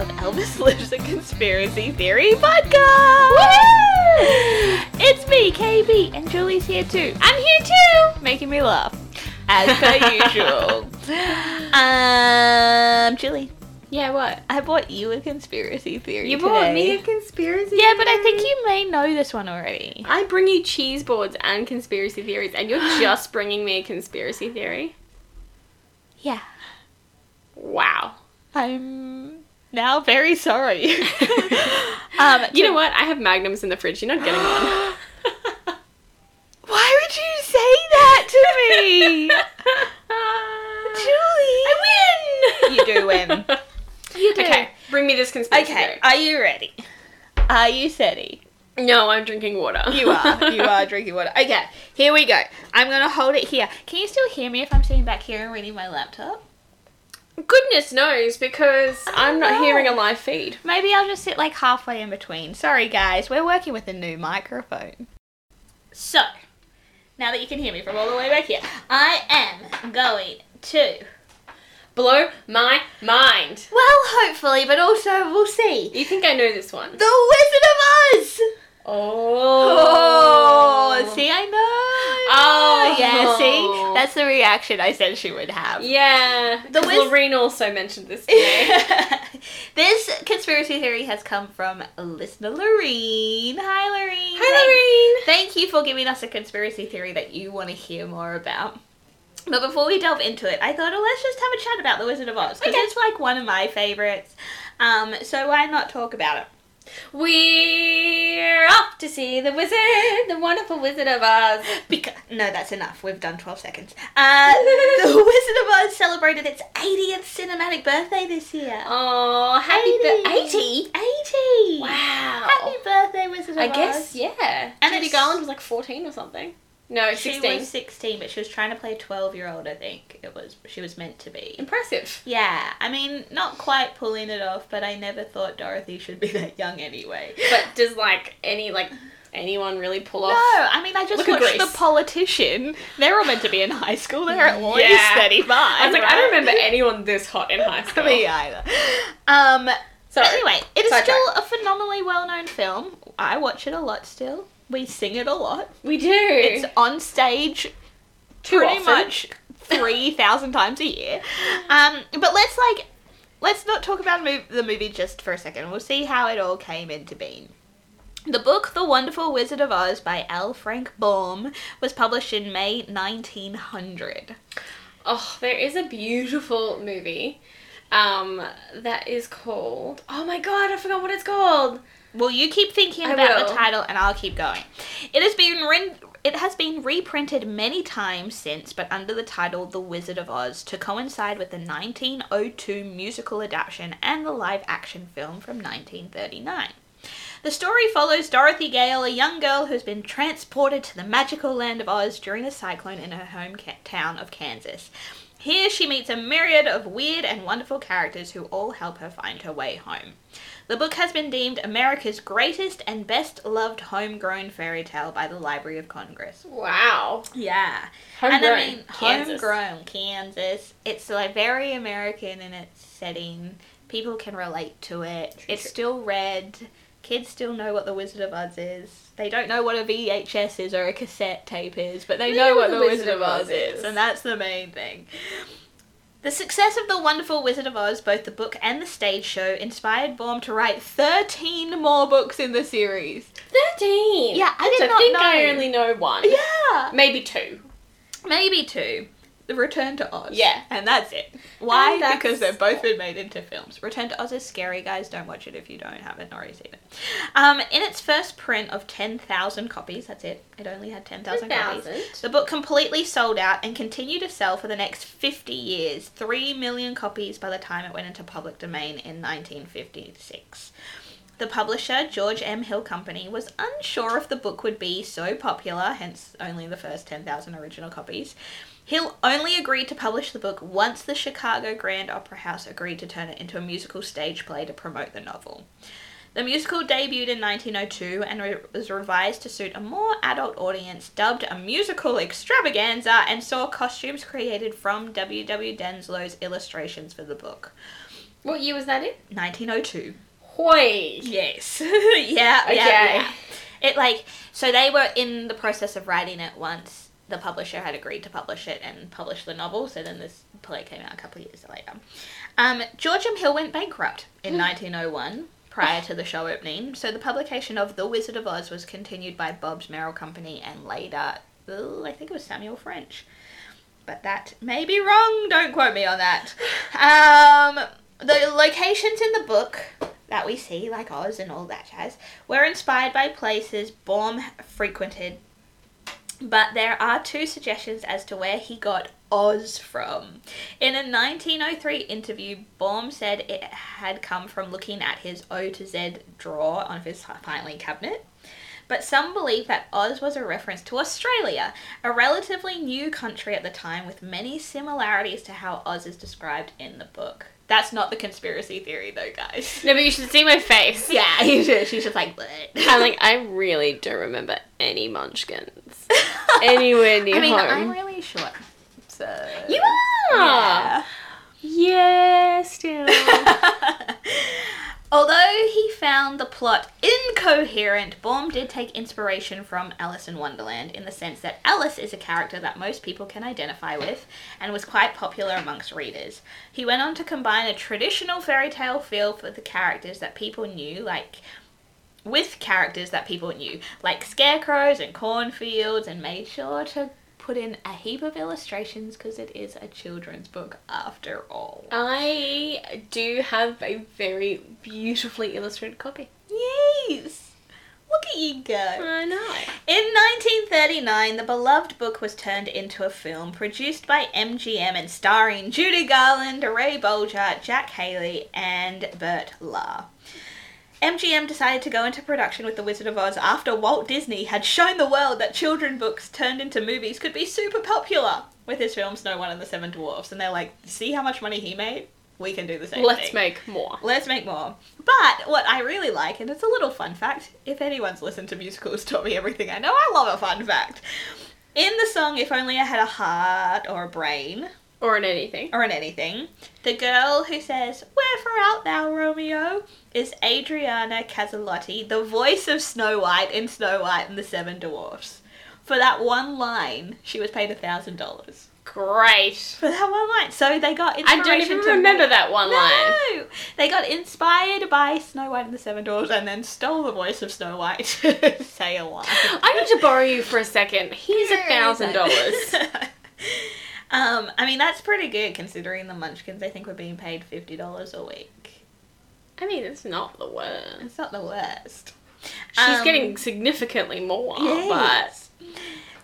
of Elvis Lives a Conspiracy Theory Podcast! Woohoo! It's me, KB, and Julie's here too. I'm here too! Making me laugh, as per usual. Julie. Yeah, what? I bought you a conspiracy theory today. You bought me a conspiracy theory? Yeah, but I think you may know this one already. I bring you cheese boards and conspiracy theories, and you're just bringing me a conspiracy theory? Yeah. Wow. I'm now very sorry. You know what? I have Magnums in the fridge. You're not getting one. Why would you say that to me? Julie. I win. You do win. You do. Okay. Bring me this conspiracy theory. Are you ready? Are you steady? No, I'm drinking water. You are. You are drinking water. Okay. Here we go. I'm going to hold it here. Can you still hear me if I'm sitting back here and reading my laptop? Goodness knows, because I'm not hearing a live feed. Maybe I'll just sit like halfway in between. Sorry guys, we're working with a new microphone. So, now that you can hear me from all the way back here, I am going to blow my mind. Well, hopefully, but also we'll see. You think I know this one? The Wizard of Oz! Oh. See, I know. Oh. Yeah, see? That's the reaction I said she would have. Yeah. Lorene also mentioned this today. This conspiracy theory has come from listener Lorene. Hi, Lorene. Hi, Lorene. Thank you for giving us a conspiracy theory that you want to hear more about. But before we delve into it, I thought, oh, let's just have a chat about The Wizard of Oz. Because it's like one of my favourites. So why not talk about it? We're off to see the wizard, the Wonderful Wizard of Oz. No, that's enough. We've done 12 seconds. The Wizard of Oz celebrated its 80th cinematic birthday this year. Oh, happy birthday. 80? 80. Wow. Happy birthday, Wizard of Oz. I guess, yeah. And Judy Garland was like 14 or something. No, 16. She was 16, but she was trying to play a 12-year-old, I think. She was meant to be. Impressive. Yeah. I mean, not quite pulling it off, but I never thought Dorothy should be that young anyway. But does, anyone really pull off? No, I mean, I just watched The Politician. They're all meant to be in high school. They're at least 35. I was I don't remember anyone this hot in high school. Me either. So anyway, it is still a phenomenally well-known film. I watch it a lot still. We sing it a lot. We do. It's on stage pretty much 3,000 times a year. But let's not talk about the movie just for a second. We'll see how it all came into being. The book The Wonderful Wizard of Oz by L. Frank Baum was published in May 1900. Oh, there is a beautiful movie that is called... Oh my God, I forgot what it's called. Well, you keep thinking about the title and I'll keep going. It has been reprinted many times since, but under the title The Wizard of Oz, to coincide with the 1902 musical adaptation and the live-action film from 1939. The story follows Dorothy Gale, a young girl who's been transported to the magical land of Oz during a cyclone in her hometown of Kansas. Here she meets a myriad of weird and wonderful characters who all help her find her way home. The book has been deemed America's greatest and best-loved homegrown fairy tale by the Library of Congress. Wow. Yeah. Homegrown. And I mean, homegrown Kansas. It's very American in its setting. People can relate to it. It's still read. Kids still know what The Wizard of Oz is. They don't know what a VHS is or a cassette tape is, but they know what The Wizard of Oz is, and that's the main thing. The success of The Wonderful Wizard of Oz, both the book and the stage show, inspired Baum to write 13 more books in the series. 13? Yeah, I did not know. I only know one. Yeah. Maybe two. The Return to Oz. Yeah. And that's it. Why? Because they've both been made into films. Return to Oz is scary, guys. Don't watch it if you don't haven't already seen it. In its first print of 10,000 copies, that's it. It only had 10,000 copies. The book completely sold out and continued to sell for the next 50 years. 3 million copies by the time it went into public domain in 1956. The publisher, George M. Hill Company, was unsure if the book would be so popular, hence only the first 10,000 original copies. Hill only agreed to publish the book once the Chicago Grand Opera House agreed to turn it into a musical stage play to promote the novel. The musical debuted in 1902 and was revised to suit a more adult audience, dubbed a musical extravaganza, and saw costumes created from W. W. Denslow's illustrations for the book. What year was that in? 1902. Hoi! Yes. Yeah. It like, so they were in the process of writing it once the publisher had agreed to publish it and publish the novel, so then this play came out a couple of years later. George M. Hill went bankrupt in 1901 prior to the show opening, so the publication of The Wizard of Oz was continued by Bobbs-Merrill Company and later, I think it was Samuel French. But that may be wrong, don't quote me on that. The locations in the book that we see, like Oz and all that jazz, were inspired by places Baum frequented, but there are two suggestions as to where he got Oz from. In a 1903 interview, Baum said it had come from looking at his O to Z drawer on his filing cabinet. But some believe that Oz was a reference to Australia, a relatively new country at the time with many similarities to how Oz is described in the book. That's not the conspiracy theory though, guys. No, but you should see my face. Yeah, you should. She's just like, bleh. I'm like, I really don't remember any munchkins anywhere near home. I mean, home. I'm really short. So... You are! Yeah, still. Although he found the plot incoherent, Baum did take inspiration from Alice in Wonderland in the sense that Alice is a character that most people can identify with and was quite popular amongst readers. He went on to combine a traditional fairy tale feel for the characters that people knew, like scarecrows and cornfields, and made sure to put in a heap of illustrations because it is a children's book after all. I do have a very beautifully illustrated copy. Yes! Look at you go. I know. In 1939, the beloved book was turned into a film produced by MGM and starring Judy Garland, Ray Bolger, Jack Haley, and Bert Lahr. MGM decided to go into production with The Wizard of Oz after Walt Disney had shown the world that children's books turned into movies could be super popular with his film Snow White and the Seven Dwarfs. And they're like, see how much money he made? We can do the same thing. Let's make more. But what I really like, and it's a little fun fact, if anyone's listened to Musicals Taught Me Everything I Know, I love a fun fact. In the song, If Only I Had a Heart or a Brain... Or in anything. The girl who says, "Wherefore art thou, Romeo?" is Adriana Caselotti, the voice of Snow White in Snow White and the Seven Dwarfs. For that one line, she was paid $1,000. Great. For that one line. So they got inspiration. I don't even remember that one line. No. They got inspired by Snow White and the Seven Dwarfs and then stole the voice of Snow White to say a line. I need to borrow you for a second. Here's $1,000. I mean, that's pretty good considering the munchkins, I think, were being paid $50 a week. I mean, it's not the worst. She's getting significantly more, yes. But...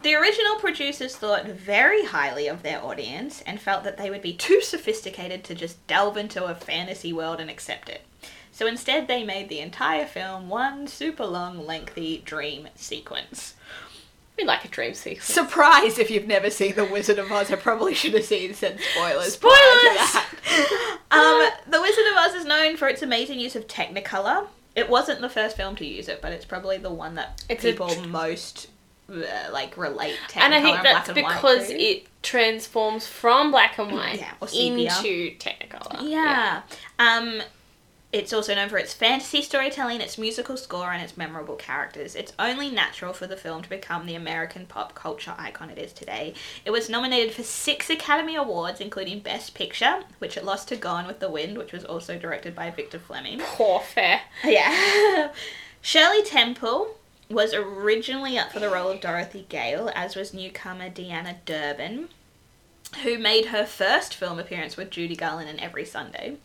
The original producers thought very highly of their audience and felt that they would be too sophisticated to just delve into a fantasy world and accept it. So instead, they made the entire film one super long, lengthy dream sequence. We like a dream sequence. Surprise if you've never seen The Wizard of Oz. I probably should have said spoilers. Spoilers! The Wizard of Oz is known for its amazing use of Technicolor. It wasn't the first film to use it, but it's probably the one that people most relate Technicolor and I think that's because it transforms from black and white into Technicolor. Yeah. It's also known for its fantasy storytelling, its musical score, and its memorable characters. It's only natural for the film to become the American pop culture icon it is today. It was nominated for 6 Academy Awards, including Best Picture, which it lost to Gone with the Wind, which was also directed by Victor Fleming. Poor fair. Yeah. Shirley Temple was originally up for the role of Dorothy Gale, as was newcomer Deanna Durbin, who made her first film appearance with Judy Garland in Every Sunday.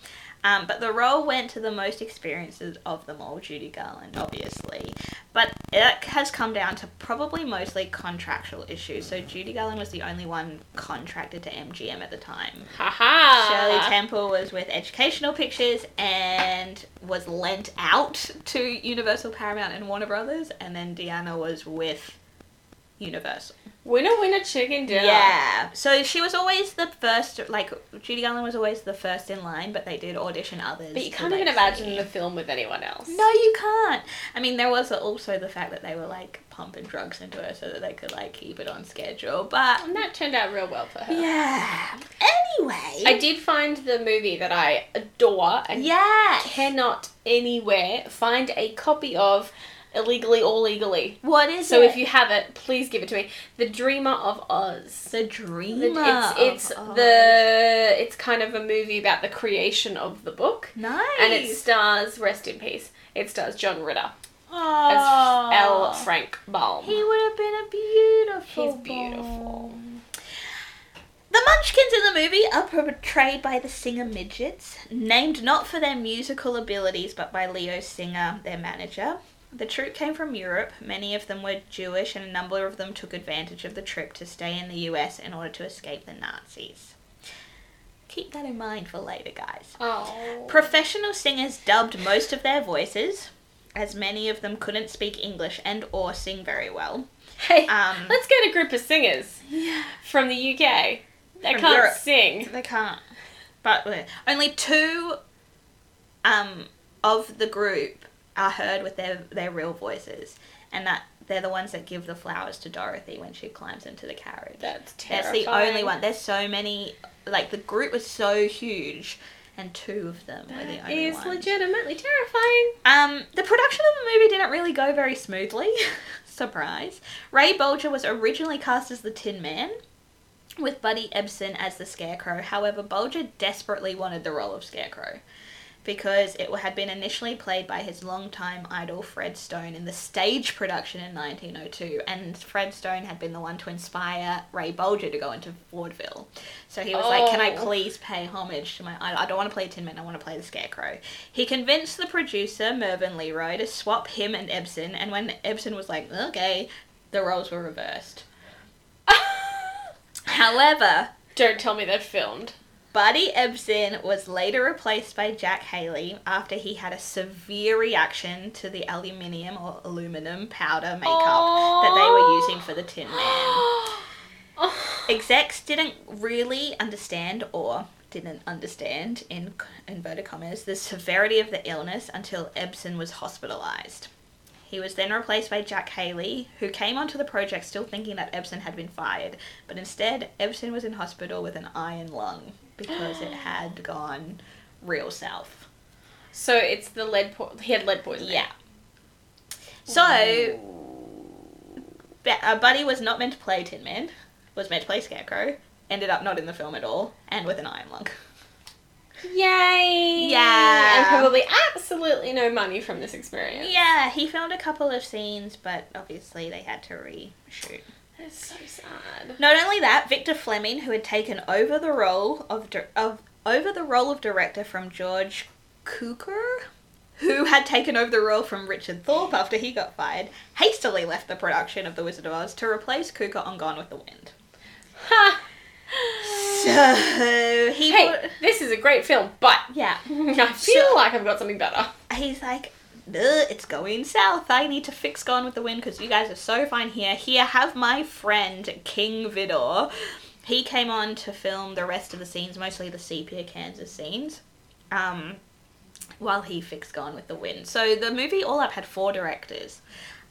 But the role went to the most experienced of them all, Judy Garland, obviously. But it has come down to probably mostly contractual issues. So Judy Garland was the only one contracted to MGM at the time. Shirley Temple was with Educational Pictures and was lent out to Universal, Paramount and Warner Brothers. And then Deanna was with Universal. Winner, winner, chicken dinner. Yeah. So she was always the first, like, Judy Garland was always the first in line, but they did audition others. But you can't even imagine the film with anyone else. No, you can't. I mean, there was also the fact that they were, like, pumping drugs into her so that they could, like, keep it on schedule, but... And that turned out real well for her. Yeah. Anyway. I did find the movie that I adore and cannot anywhere find a copy of... Illegally or legally. What is so it? So if you have it, please give it to me. The Dreamer of Oz. The Dreamer It's kind of a movie about the creation of the book. Nice. And it stars, rest in peace, it stars John Ritter. Oh. As L. Frank Baum. He would have been a beautiful He's beautiful. Baum. The Munchkins in the movie are portrayed by the Singer Midgets, named not for their musical abilities, but by Leo Singer, their manager. The troupe came from Europe. Many of them were Jewish, and a number of them took advantage of the trip to stay in the US in order to escape the Nazis. Keep that in mind for later, guys. Oh. Professional singers dubbed most of their voices, as many of them couldn't speak English and or sing very well. Hey, let's get a group of singers from the UK. They can't Europe. Sing. They can't. But only two of the group are heard with their real voices, and that they're the ones that give the flowers to Dorothy when she climbs into the carriage. That's terrifying. That's the only one. There's so many, like, the group was so huge, and two of them were the only ones. That is legitimately terrifying. The production of the movie didn't really go very smoothly. Surprise. Ray Bolger was originally cast as the Tin Man, with Buddy Ebsen as the Scarecrow. However, Bolger desperately wanted the role of Scarecrow, because it had been initially played by his longtime idol Fred Stone in the stage production in 1902, and Fred Stone had been the one to inspire Ray Bolger to go into vaudeville. So he was like, can I please pay homage to my idol? I don't want to play Tin Man, I want to play the Scarecrow. He convinced the producer, Mervyn Leroy, to swap him and Ebsen, and when Ebsen was like, okay, the roles were reversed. However... Don't tell me they're filmed. Buddy Ebsen was later replaced by Jack Haley after he had a severe reaction to the aluminium or aluminum powder makeup that they were using for the Tin Man. Execs didn't really understand, or didn't understand, in inverted commas, the severity of the illness until Ebsen was hospitalised. He was then replaced by Jack Haley, who came onto the project still thinking that Ebsen had been fired, but instead Ebsen was in hospital with an eye and lung, because it had gone real south. So it's the lead he had lead poisoning. Yeah. So Buddy was not meant to play Tin Man, was meant to play Scarecrow, ended up not in the film at all, and with an eye and lung. Yay! Yeah. And probably absolutely no money from this experience. Yeah, he filmed a couple of scenes, but obviously they had to reshoot. That's so sad. Not only that, Victor Fleming, who had taken over the role of director from George Cukor, who had taken over the role from Richard Thorpe after he got fired, hastily left the production of The Wizard of Oz to replace Cukor on Gone with the Wind. Ha! So he... this is a great film, but... Yeah. I feel like I've got something better. He's like, it's going south. I need to fix Gone with the Wind because you guys are so fine here. Here, have my friend, King Vidor. He came on to film the rest of the scenes, mostly the sepia Kansas scenes, while he fixed Gone with the Wind. So the movie all up had 4 directors.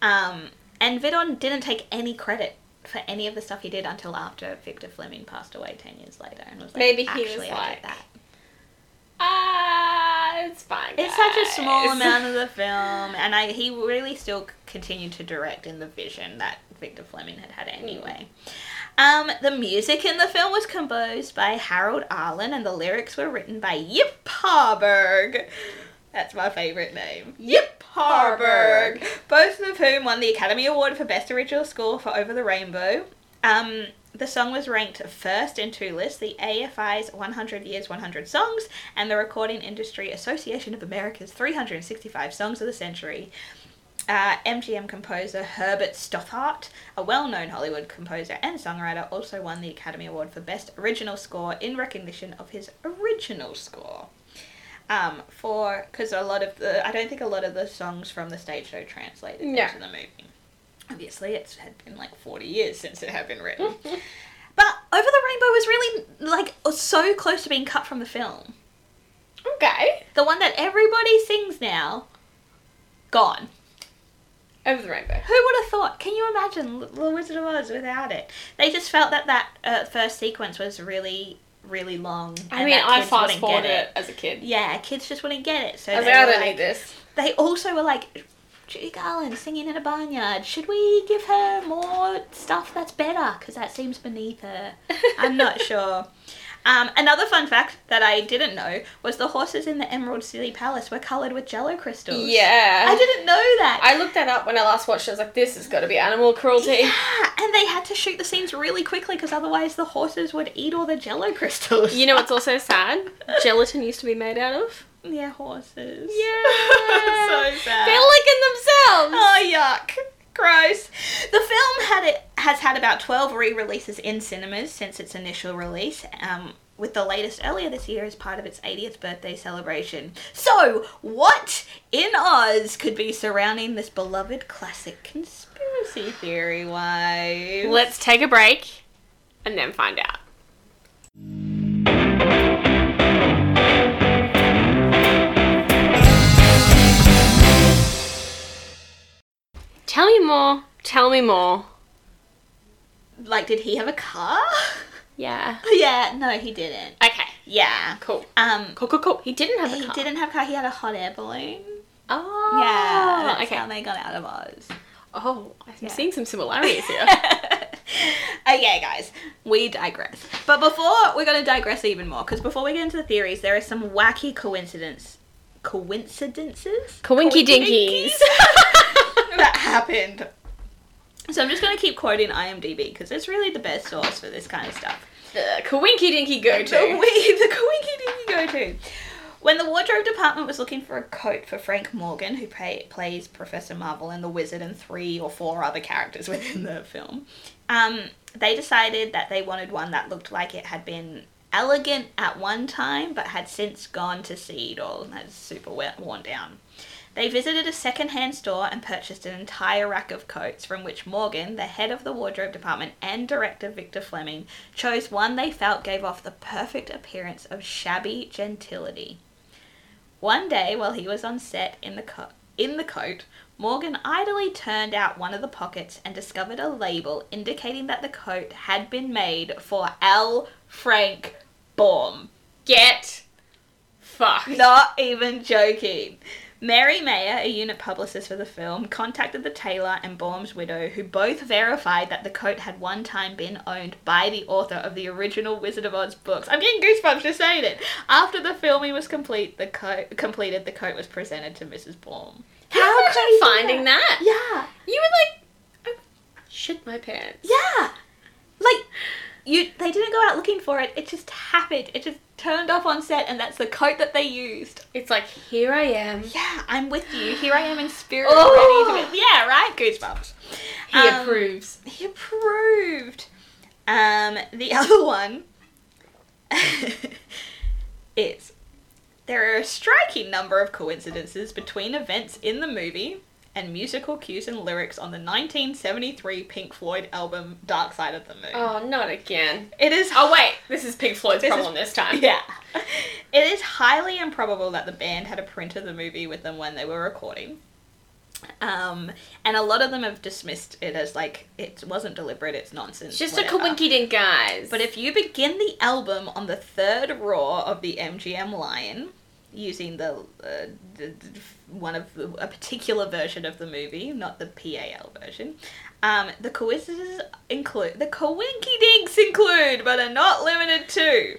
And Vidor didn't take any credit for any of the stuff he did until after Victor Fleming passed away 10 years later, and was like, maybe he was like, I did that. It's fine, guys. It's such a small amount of the film, and he really still continued to direct in the vision that Victor Fleming had anyway. The music in the film was composed by Harold Arlen, and the lyrics were written by Yip Harburg. That's my favourite name. Yip Harburg. Both of whom won the Academy Award for Best Original Score for Over the Rainbow. The song was ranked first in 2 lists, the AFI's 100 Years, 100 Songs, and the Recording Industry Association of America's 365 Songs of the Century. MGM composer Herbert Stothart, a well-known Hollywood composer and songwriter, also won the Academy Award for Best Original Score in recognition of his original score. Because I don't think a lot of the songs from the stage show translated into the movie. Obviously, it had been like 40 years since it had been written. But Over the Rainbow was really, like, so close to being cut from the film. Okay. The one that everybody sings now, gone. Over the Rainbow. Who would have thought? Can you imagine The Wizard of Oz without it? They just felt that first sequence was really, really long. I mean, I fast-forwarded it as a kid. Yeah, kids just wouldn't get it. So I was like, I don't need this. They also were like, Judy Garland singing in a barnyard. Should we give her more stuff that's better? Because that seems beneath her. I'm not sure. Another fun fact that I didn't know was the horses in the Emerald City Palace were coloured with jello crystals. Yeah. I didn't know that. I looked that up when I last watched it. I was like, this has got to be animal cruelty. Yeah, and they had to shoot the scenes really quickly because otherwise the horses would eat all the jello crystals. You know what's also sad? Gelatin used to be made out of? Yeah, horses. Yeah. So sad. They're licking themselves. Oh, yuck. Gross. The film has had about 12 re-releases in cinemas since its initial release, with the latest earlier this year as part of its 80th birthday celebration. So, what in Oz could be surrounding this beloved classic conspiracy theory-wise? Let's take a break and then find out. Tell me more. Tell me more. Like, did he have a car? Yeah. Yeah, no, he didn't. Okay. Yeah. Cool. Cool. He didn't have a car. He didn't have a car. He had a hot air balloon. Oh. Yeah. That's okay. How they got out of Oz. Oh, I'm seeing some similarities here. Okay, guys, we digress. But before, we're going to digress even more, because before we get into the theories, there are some wacky coincidences? Coinky dinkies. That happened. So I'm just going to keep quoting IMDb because it's really the best source for this kind of stuff. The coinky dinky go-to. The coinky dinky go-to. When the wardrobe department was looking for a coat for Frank Morgan, who plays Professor Marvel and the Wizard and 3 or 4 other characters within the film, they decided that they wanted one that looked like it had been elegant at one time but had since gone to seed or has super worn down. They visited a second-hand store and purchased an entire rack of coats, from which Morgan, the head of the wardrobe department, and director Victor Fleming, chose one they felt gave off the perfect appearance of shabby gentility. One day, while he was on set in the coat, Morgan idly turned out one of the pockets and discovered a label indicating that the coat had been made for L. Frank Baum. Get fucked. Not even joking. Mary Mayer, a unit publicist for the film, contacted the tailor and Baum's widow, who both verified that the coat had one time been owned by the author of the original Wizard of Oz books. I'm getting goosebumps just saying it. After the filming was completed, the coat was presented to Mrs. Baum. How could you finding that? Yeah. You were like, I shit my pants. Yeah. Like, they didn't go out looking for it. It just happened. It just turned up on set, and that's the coat that they used. It's like, here I am. Yeah, I'm with you. Here I am in spirit. Oh. Ready to be. Yeah, right? Goosebumps. He approves. He approved. The other one is there are a striking number of coincidences between events in the movie and musical cues and lyrics on the 1973 Pink Floyd album Dark Side of the Moon. Oh, not again. It is... Oh, wait. This is Pink Floyd's problem this time. Yeah. It is highly improbable that the band had a print of the movie with them when they were recording. And a lot of them have dismissed it as, like, it wasn't deliberate, it's nonsense. Just whatever. A coinkydink, guys. But if you begin the album on the third roar of the MGM Lion... using a particular version of the movie, not the PAL version. The coincidences include, the coinkydinks include, but are not limited to.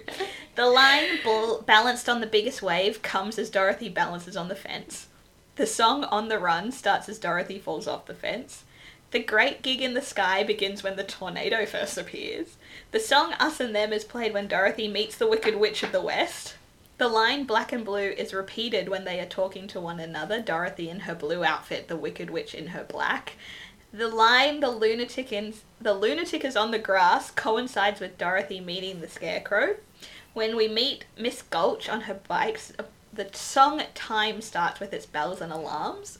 The line balanced on the biggest wave comes as Dorothy balances on the fence. The song On the Run starts as Dorothy falls off the fence. The great gig in the sky begins when the tornado first appears. The song Us and Them is played when Dorothy meets the Wicked Witch of the West. The line black and blue is repeated when they are talking to one another, Dorothy in her blue outfit, the Wicked Witch in her black. The line the lunatic is on the grass coincides with Dorothy meeting the Scarecrow. When we meet Miss Gulch on her bikes, the song Time starts with its bells and alarms.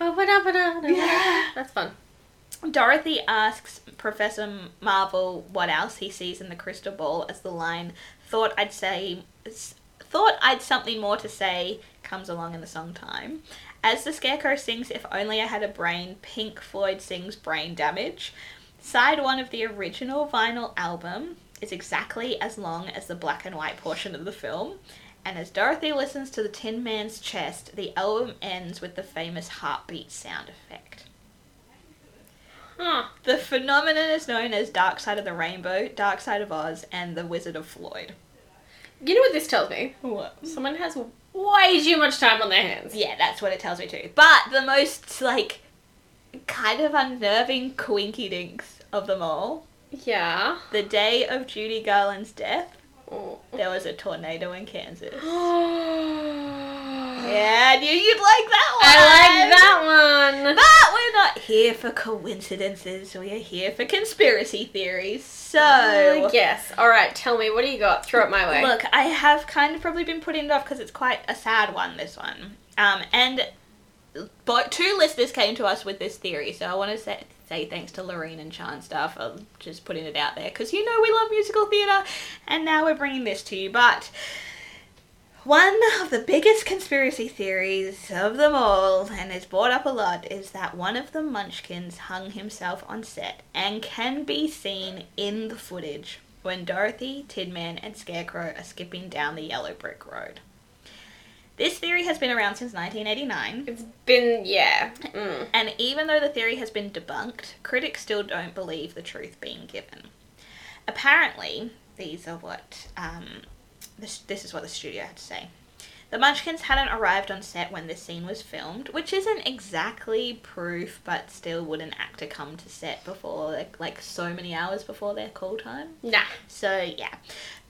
Yeah. That's fun. Dorothy asks Professor Marvel what else he sees in the crystal ball as the line, thought I'd something more to say, comes along in the song time. As the Scarecrow sings If Only I Had a Brain, Pink Floyd sings Brain Damage. Side one of the original vinyl album is exactly as long as the black and white portion of the film. And as Dorothy listens to the Tin Man's chest, the album ends with the famous heartbeat sound effect. The phenomenon is known as Dark Side of the Rainbow, Dark Side of Oz, and The Wizard of Floyd. You know what this tells me? What? Someone has way too much time on their hands. Yeah, that's what it tells me too. But the most, kind of unnerving coinky-dinks of them all. Yeah. The day of Judy Garland's death, there was a tornado in Kansas. Yeah, I knew you'd like that one. I like that one. But we're not here for coincidences. We are here for conspiracy theories. So... yes. All right, tell me. What do you got? Throw it my way. Look, I have kind of probably been putting it off because it's quite a sad one, this one. And two listeners came to us with this theory. So I want to say thanks to Lorene and Chan Star for just putting it out there. Because we love musical theatre. And now we're bringing this to you. But... one of the biggest conspiracy theories of them all, and is brought up a lot, is that one of the Munchkins hung himself on set and can be seen in the footage when Dorothy, Tin Man, and Scarecrow are skipping down the yellow brick road. This theory has been around since 1989. It's been, yeah. Mm. And even though the theory has been debunked, critics still don't believe the truth being given. Apparently, these are what... This is what the studio had to say. The Munchkins hadn't arrived on set when this scene was filmed, which isn't exactly proof, but still would an actor come to set before, so many hours before their call time? Nah. So, yeah.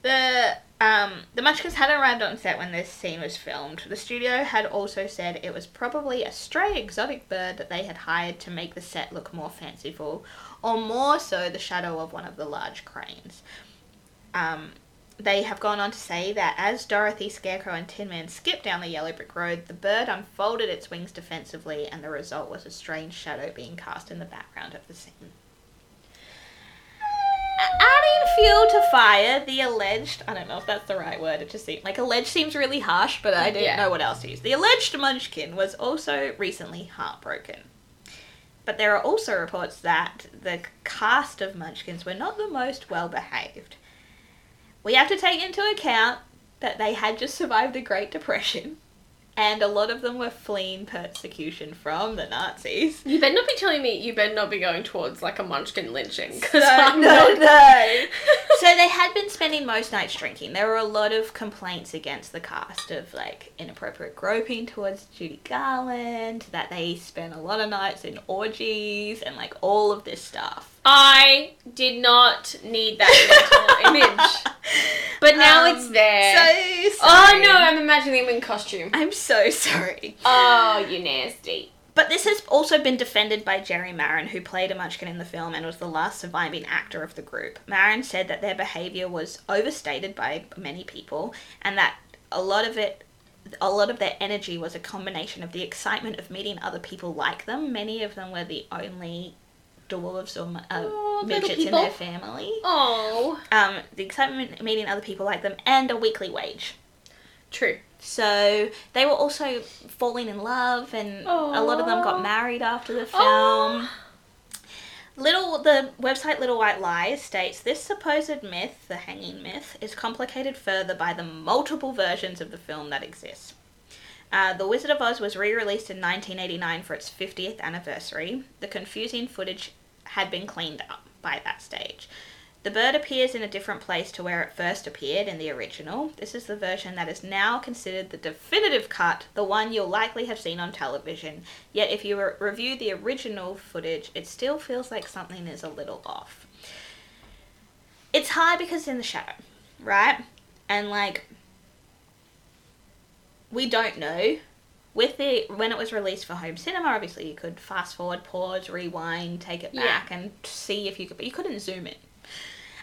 The Munchkins hadn't arrived on set when this scene was filmed. The studio had also said it was probably a stray exotic bird that they had hired to make the set look more fanciful, or more so the shadow of one of the large cranes. They have gone on to say that as Dorothy, Scarecrow and Tin Man skipped down the yellow brick road, the bird unfolded its wings defensively and the result was a strange shadow being cast in the background of the scene. Adding fuel to fire, the alleged... I don't know if that's the right word. It just seems... alleged seems really harsh, but I don't know what else to use. The alleged Munchkin was also recently heartbroken. But there are also reports that the cast of Munchkins were not the most well-behaved. We have to take into account that they had just survived the Great Depression and a lot of them were fleeing persecution from the Nazis. You better not be telling me you better not be going towards a Munchkin lynching. No. So they had been spending most nights drinking. There were a lot of complaints against the cast of inappropriate groping towards Judy Garland, that they spent a lot of nights in orgies and all of this stuff. I did not need that mental image. But now it's there. So sorry. Oh no, I'm imagining him in costume. I'm so sorry. Oh, you nasty. But this has also been defended by Jerry Marin, who played a Munchkin in the film and was the last surviving actor of the group. Marin said that their behaviour was overstated by many people and that a lot of their energy was a combination of the excitement of meeting other people like them. Many of them were the only... dwarves or midgets in their family. Oh. The excitement of meeting other people like them and a weekly wage. True. So they were also falling in love and a lot of them got married after the film. Aww. The website Little White Lies states this supposed myth, the hanging myth, is complicated further by the multiple versions of the film that exist. The Wizard of Oz was re-released in 1989 for its 50th anniversary. The confusing footage had been cleaned up by that stage. The bird appears in a different place to where it first appeared in the original. This is the version that is now considered the definitive cut, the one you'll likely have seen on television. Yet if you review the original footage, it still feels like something is a little off. It's hard because it's in the shadow, right? And we don't know. When it was released for home cinema, obviously you could fast forward, pause, rewind, take it back and see if you could, but you couldn't zoom in.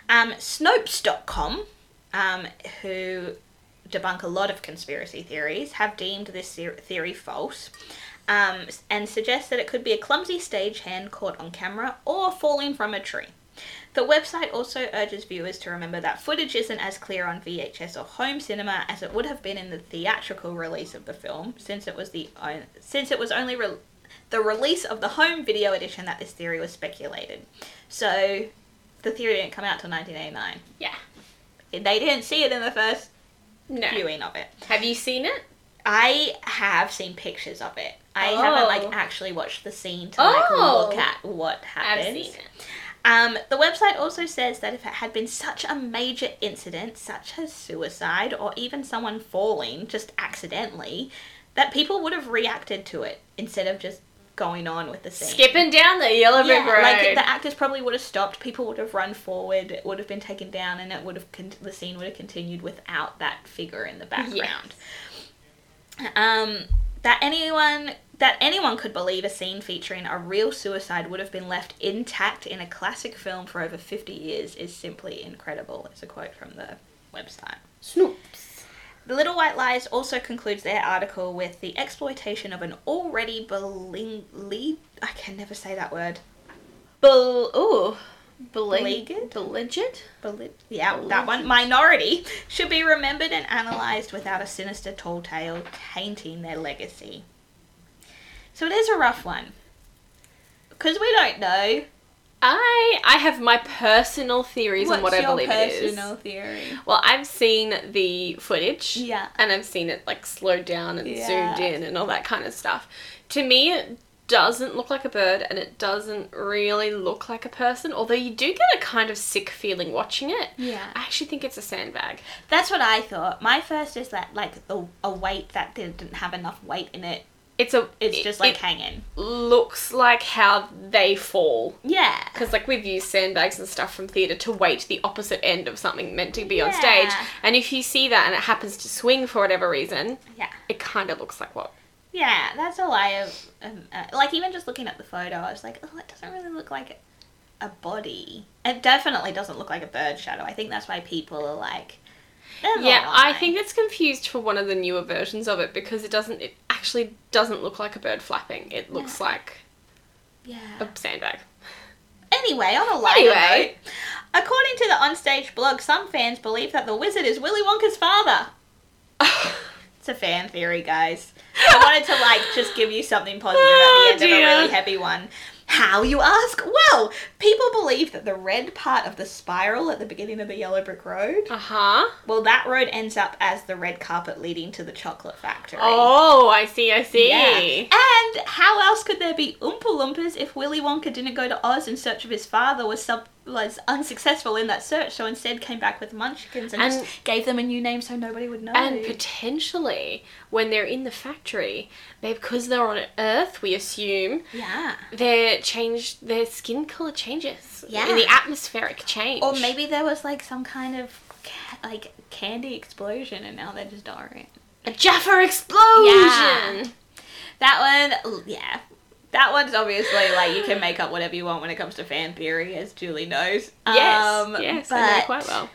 Snopes.com, who debunk a lot of conspiracy theories, have deemed this theory false. and suggests that it could be a clumsy stagehand caught on camera or falling from a tree. The website also urges viewers to remember that footage isn't as clear on VHS or home cinema as it would have been in the theatrical release of the film, since it was only the release of the home video edition that this theory was speculated. So the theory didn't come out till 1989. Yeah. They didn't see it in the first viewing of it. Have you seen it? I have seen pictures of it. I haven't actually watched the scene to look at what happens. I've seen it. The website also says that if it had been such a major incident, such as suicide or even someone falling just accidentally, that people would have reacted to it instead of just going on with the scene. Skipping down the yellow brick road. Like, the actors probably would have stopped, people would have run forward, it would have been taken down, and it would have the scene would have continued without that figure in the background. Yes. That anyone could believe a scene featuring a real suicide would have been left intact in a classic film for over 50 years is simply incredible. It's a quote from the website. Snopes. The Little White Lies also concludes their article with the exploitation of an already beleaguered minority should be remembered and analysed without a sinister tall tale tainting their legacy. So it is a rough one, because we don't know. I have my personal theories on what I believe it is. What's your personal theory? Well, I've seen the footage. Yeah. And I've seen it, like, slowed down and zoomed in and all that kind of stuff. To me, it doesn't look like a bird and it doesn't really look like a person, although you do get a kind of sick feeling watching it. Yeah. I actually think it's a sandbag. That's what I thought. My first is that, like, a weight that didn't have enough weight in it. It's just hanging. Looks like how they fall. Yeah. Because, like, we've used sandbags and stuff from theatre to weight the opposite end of something meant to be on stage. And if you see that and it happens to swing for whatever reason, it kind of looks like what? Yeah, that's all I have. Like, even just looking at the photo, I was like, oh, it doesn't really look like a body. It definitely doesn't look like a bird shadow. I think that's why people are like... I think it's confused for one of the newer versions of it because it actually doesn't look like a bird flapping. It looks like a sandbag. Anyway, on a lighter note, according to the Onstage blog, some fans believe that the wizard is Willy Wonka's father. It's a fan theory, guys. I wanted to, like, just give you something positive at the end of a really heavy one. How, you ask? Well, people believe that the red part of the spiral at the beginning of the yellow brick road... Uh-huh. Well, that road ends up as the red carpet leading to the chocolate factory. Oh, I see. Yeah. And how else could there be Oompa Loompas if Willy Wonka didn't go to Oz in search of his father, was unsuccessful in that search, so instead came back with munchkins and just gave them a new name so nobody would know. And potentially, when they're in the factory, because they're on Earth, we assume, their skin colour changes. Yeah. In the atmospheric change. Or maybe there was, like, some kind of, like, candy explosion and now they're just orange. A Jaffa explosion! Yeah. That one, yeah. That one's obviously, like, you can make up whatever you want when it comes to fan theory, as Julie knows. Yes, I know quite well.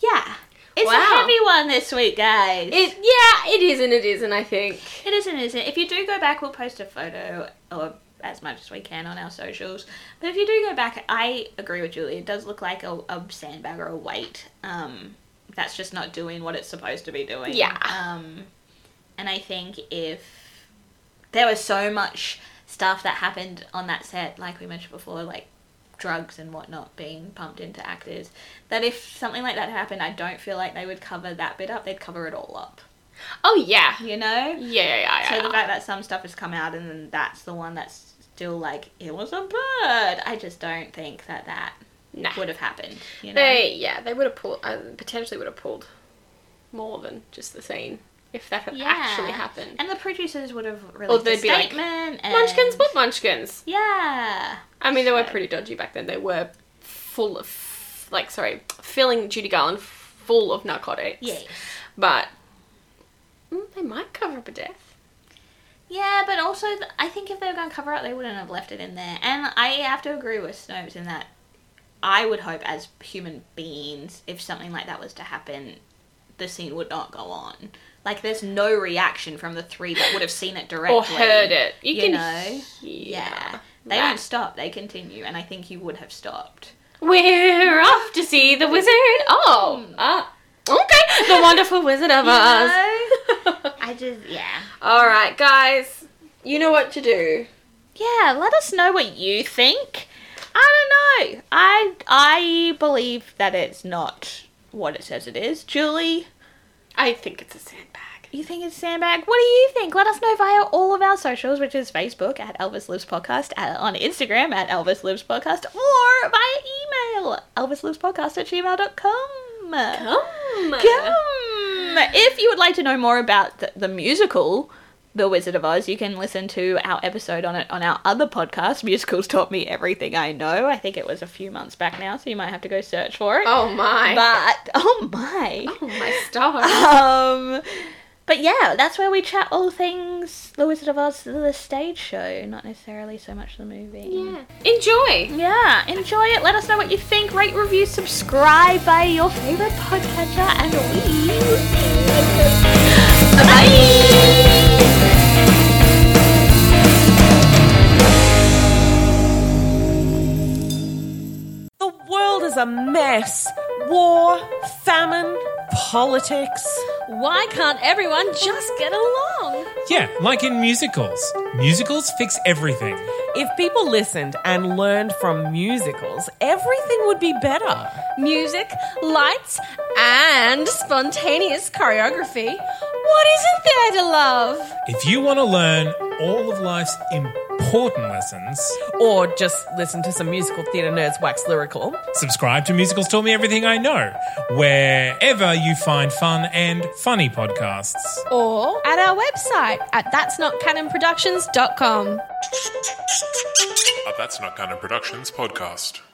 Yeah. It's a heavy one this week, guys. It is and it isn't, I think. It is and it isn't. If you do go back, we'll post a photo, or as much as we can, on our socials. But if you do go back, I agree with Julie. It does look like a sandbag or a weight. That's just not doing what it's supposed to be doing. Yeah. And I think there was so much stuff that happened on that set, like we mentioned before, like drugs and whatnot being pumped into actors, that if something like that happened, I don't feel like they would cover that bit up. They'd cover it all up. Oh, yeah. You know? Yeah. So the fact that some stuff has come out and then that's the one that's still like, it was a bird. I just don't think that would have happened. You know? They would have pulled, potentially would have pulled more than just the scene. If that had actually happened. And the producers would have released a statement. Like, munchkins, but munchkins. Yeah. I mean, they were pretty dodgy back then. They were full of, filling Judy Garland full of narcotics. Yes. But they might cover up a death. Yeah, but also, I think if they were going to cover up, they wouldn't have left it in there. And I have to agree with Snopes in that I would hope as human beings, if something like that was to happen... the scene would not go on. Like, there's no reaction from the three that would have seen it directly. Or heard it. You can know? Yeah. They don't stop. They continue. And I think you would have stopped. We're off to see the wizard. Oh. Okay. The Wonderful Wizard of Oz. All right, guys. You know what to do. Yeah, let us know what you think. I don't know. I believe that it's not what it says it is. Julie? I think it's a sandbag. You think it's a sandbag? What do you think? Let us know via all of our socials, which is Facebook at Elvis Lives Podcast, on Instagram at Elvis Lives Podcast, or via email, elvislivespodcast@gmail.com. If you would like to know more about the musical, The Wizard of Oz, you can listen to our episode on it on our other podcast, Musicals Taught Me Everything I Know. I think it was a few months back now, so you might have to go search for it. Oh my stars. But yeah, that's where we chat all things The Wizard of Oz, the stage show, not necessarily so much the movie. Yeah. Enjoy! Yeah, enjoy it. Let us know what you think. Rate, review, subscribe by your favourite podcatcher, and we will see you. Bye! The world is a mess. War, famine, politics. Why can't everyone just get along? Yeah, like in musicals. Musicals fix everything. If people listened and learned from musicals, everything would be better. Music, lights, and spontaneous choreography. What isn't there to love? If you want to learn all of life's important lessons, or just listen to some musical theatre nerds wax lyrical, subscribe to Musicals Taught Me Everything I Know, wherever you find fun and funny podcasts. Or at our website at that'snotcanonproductions.com. That's Not Canon Productions podcast.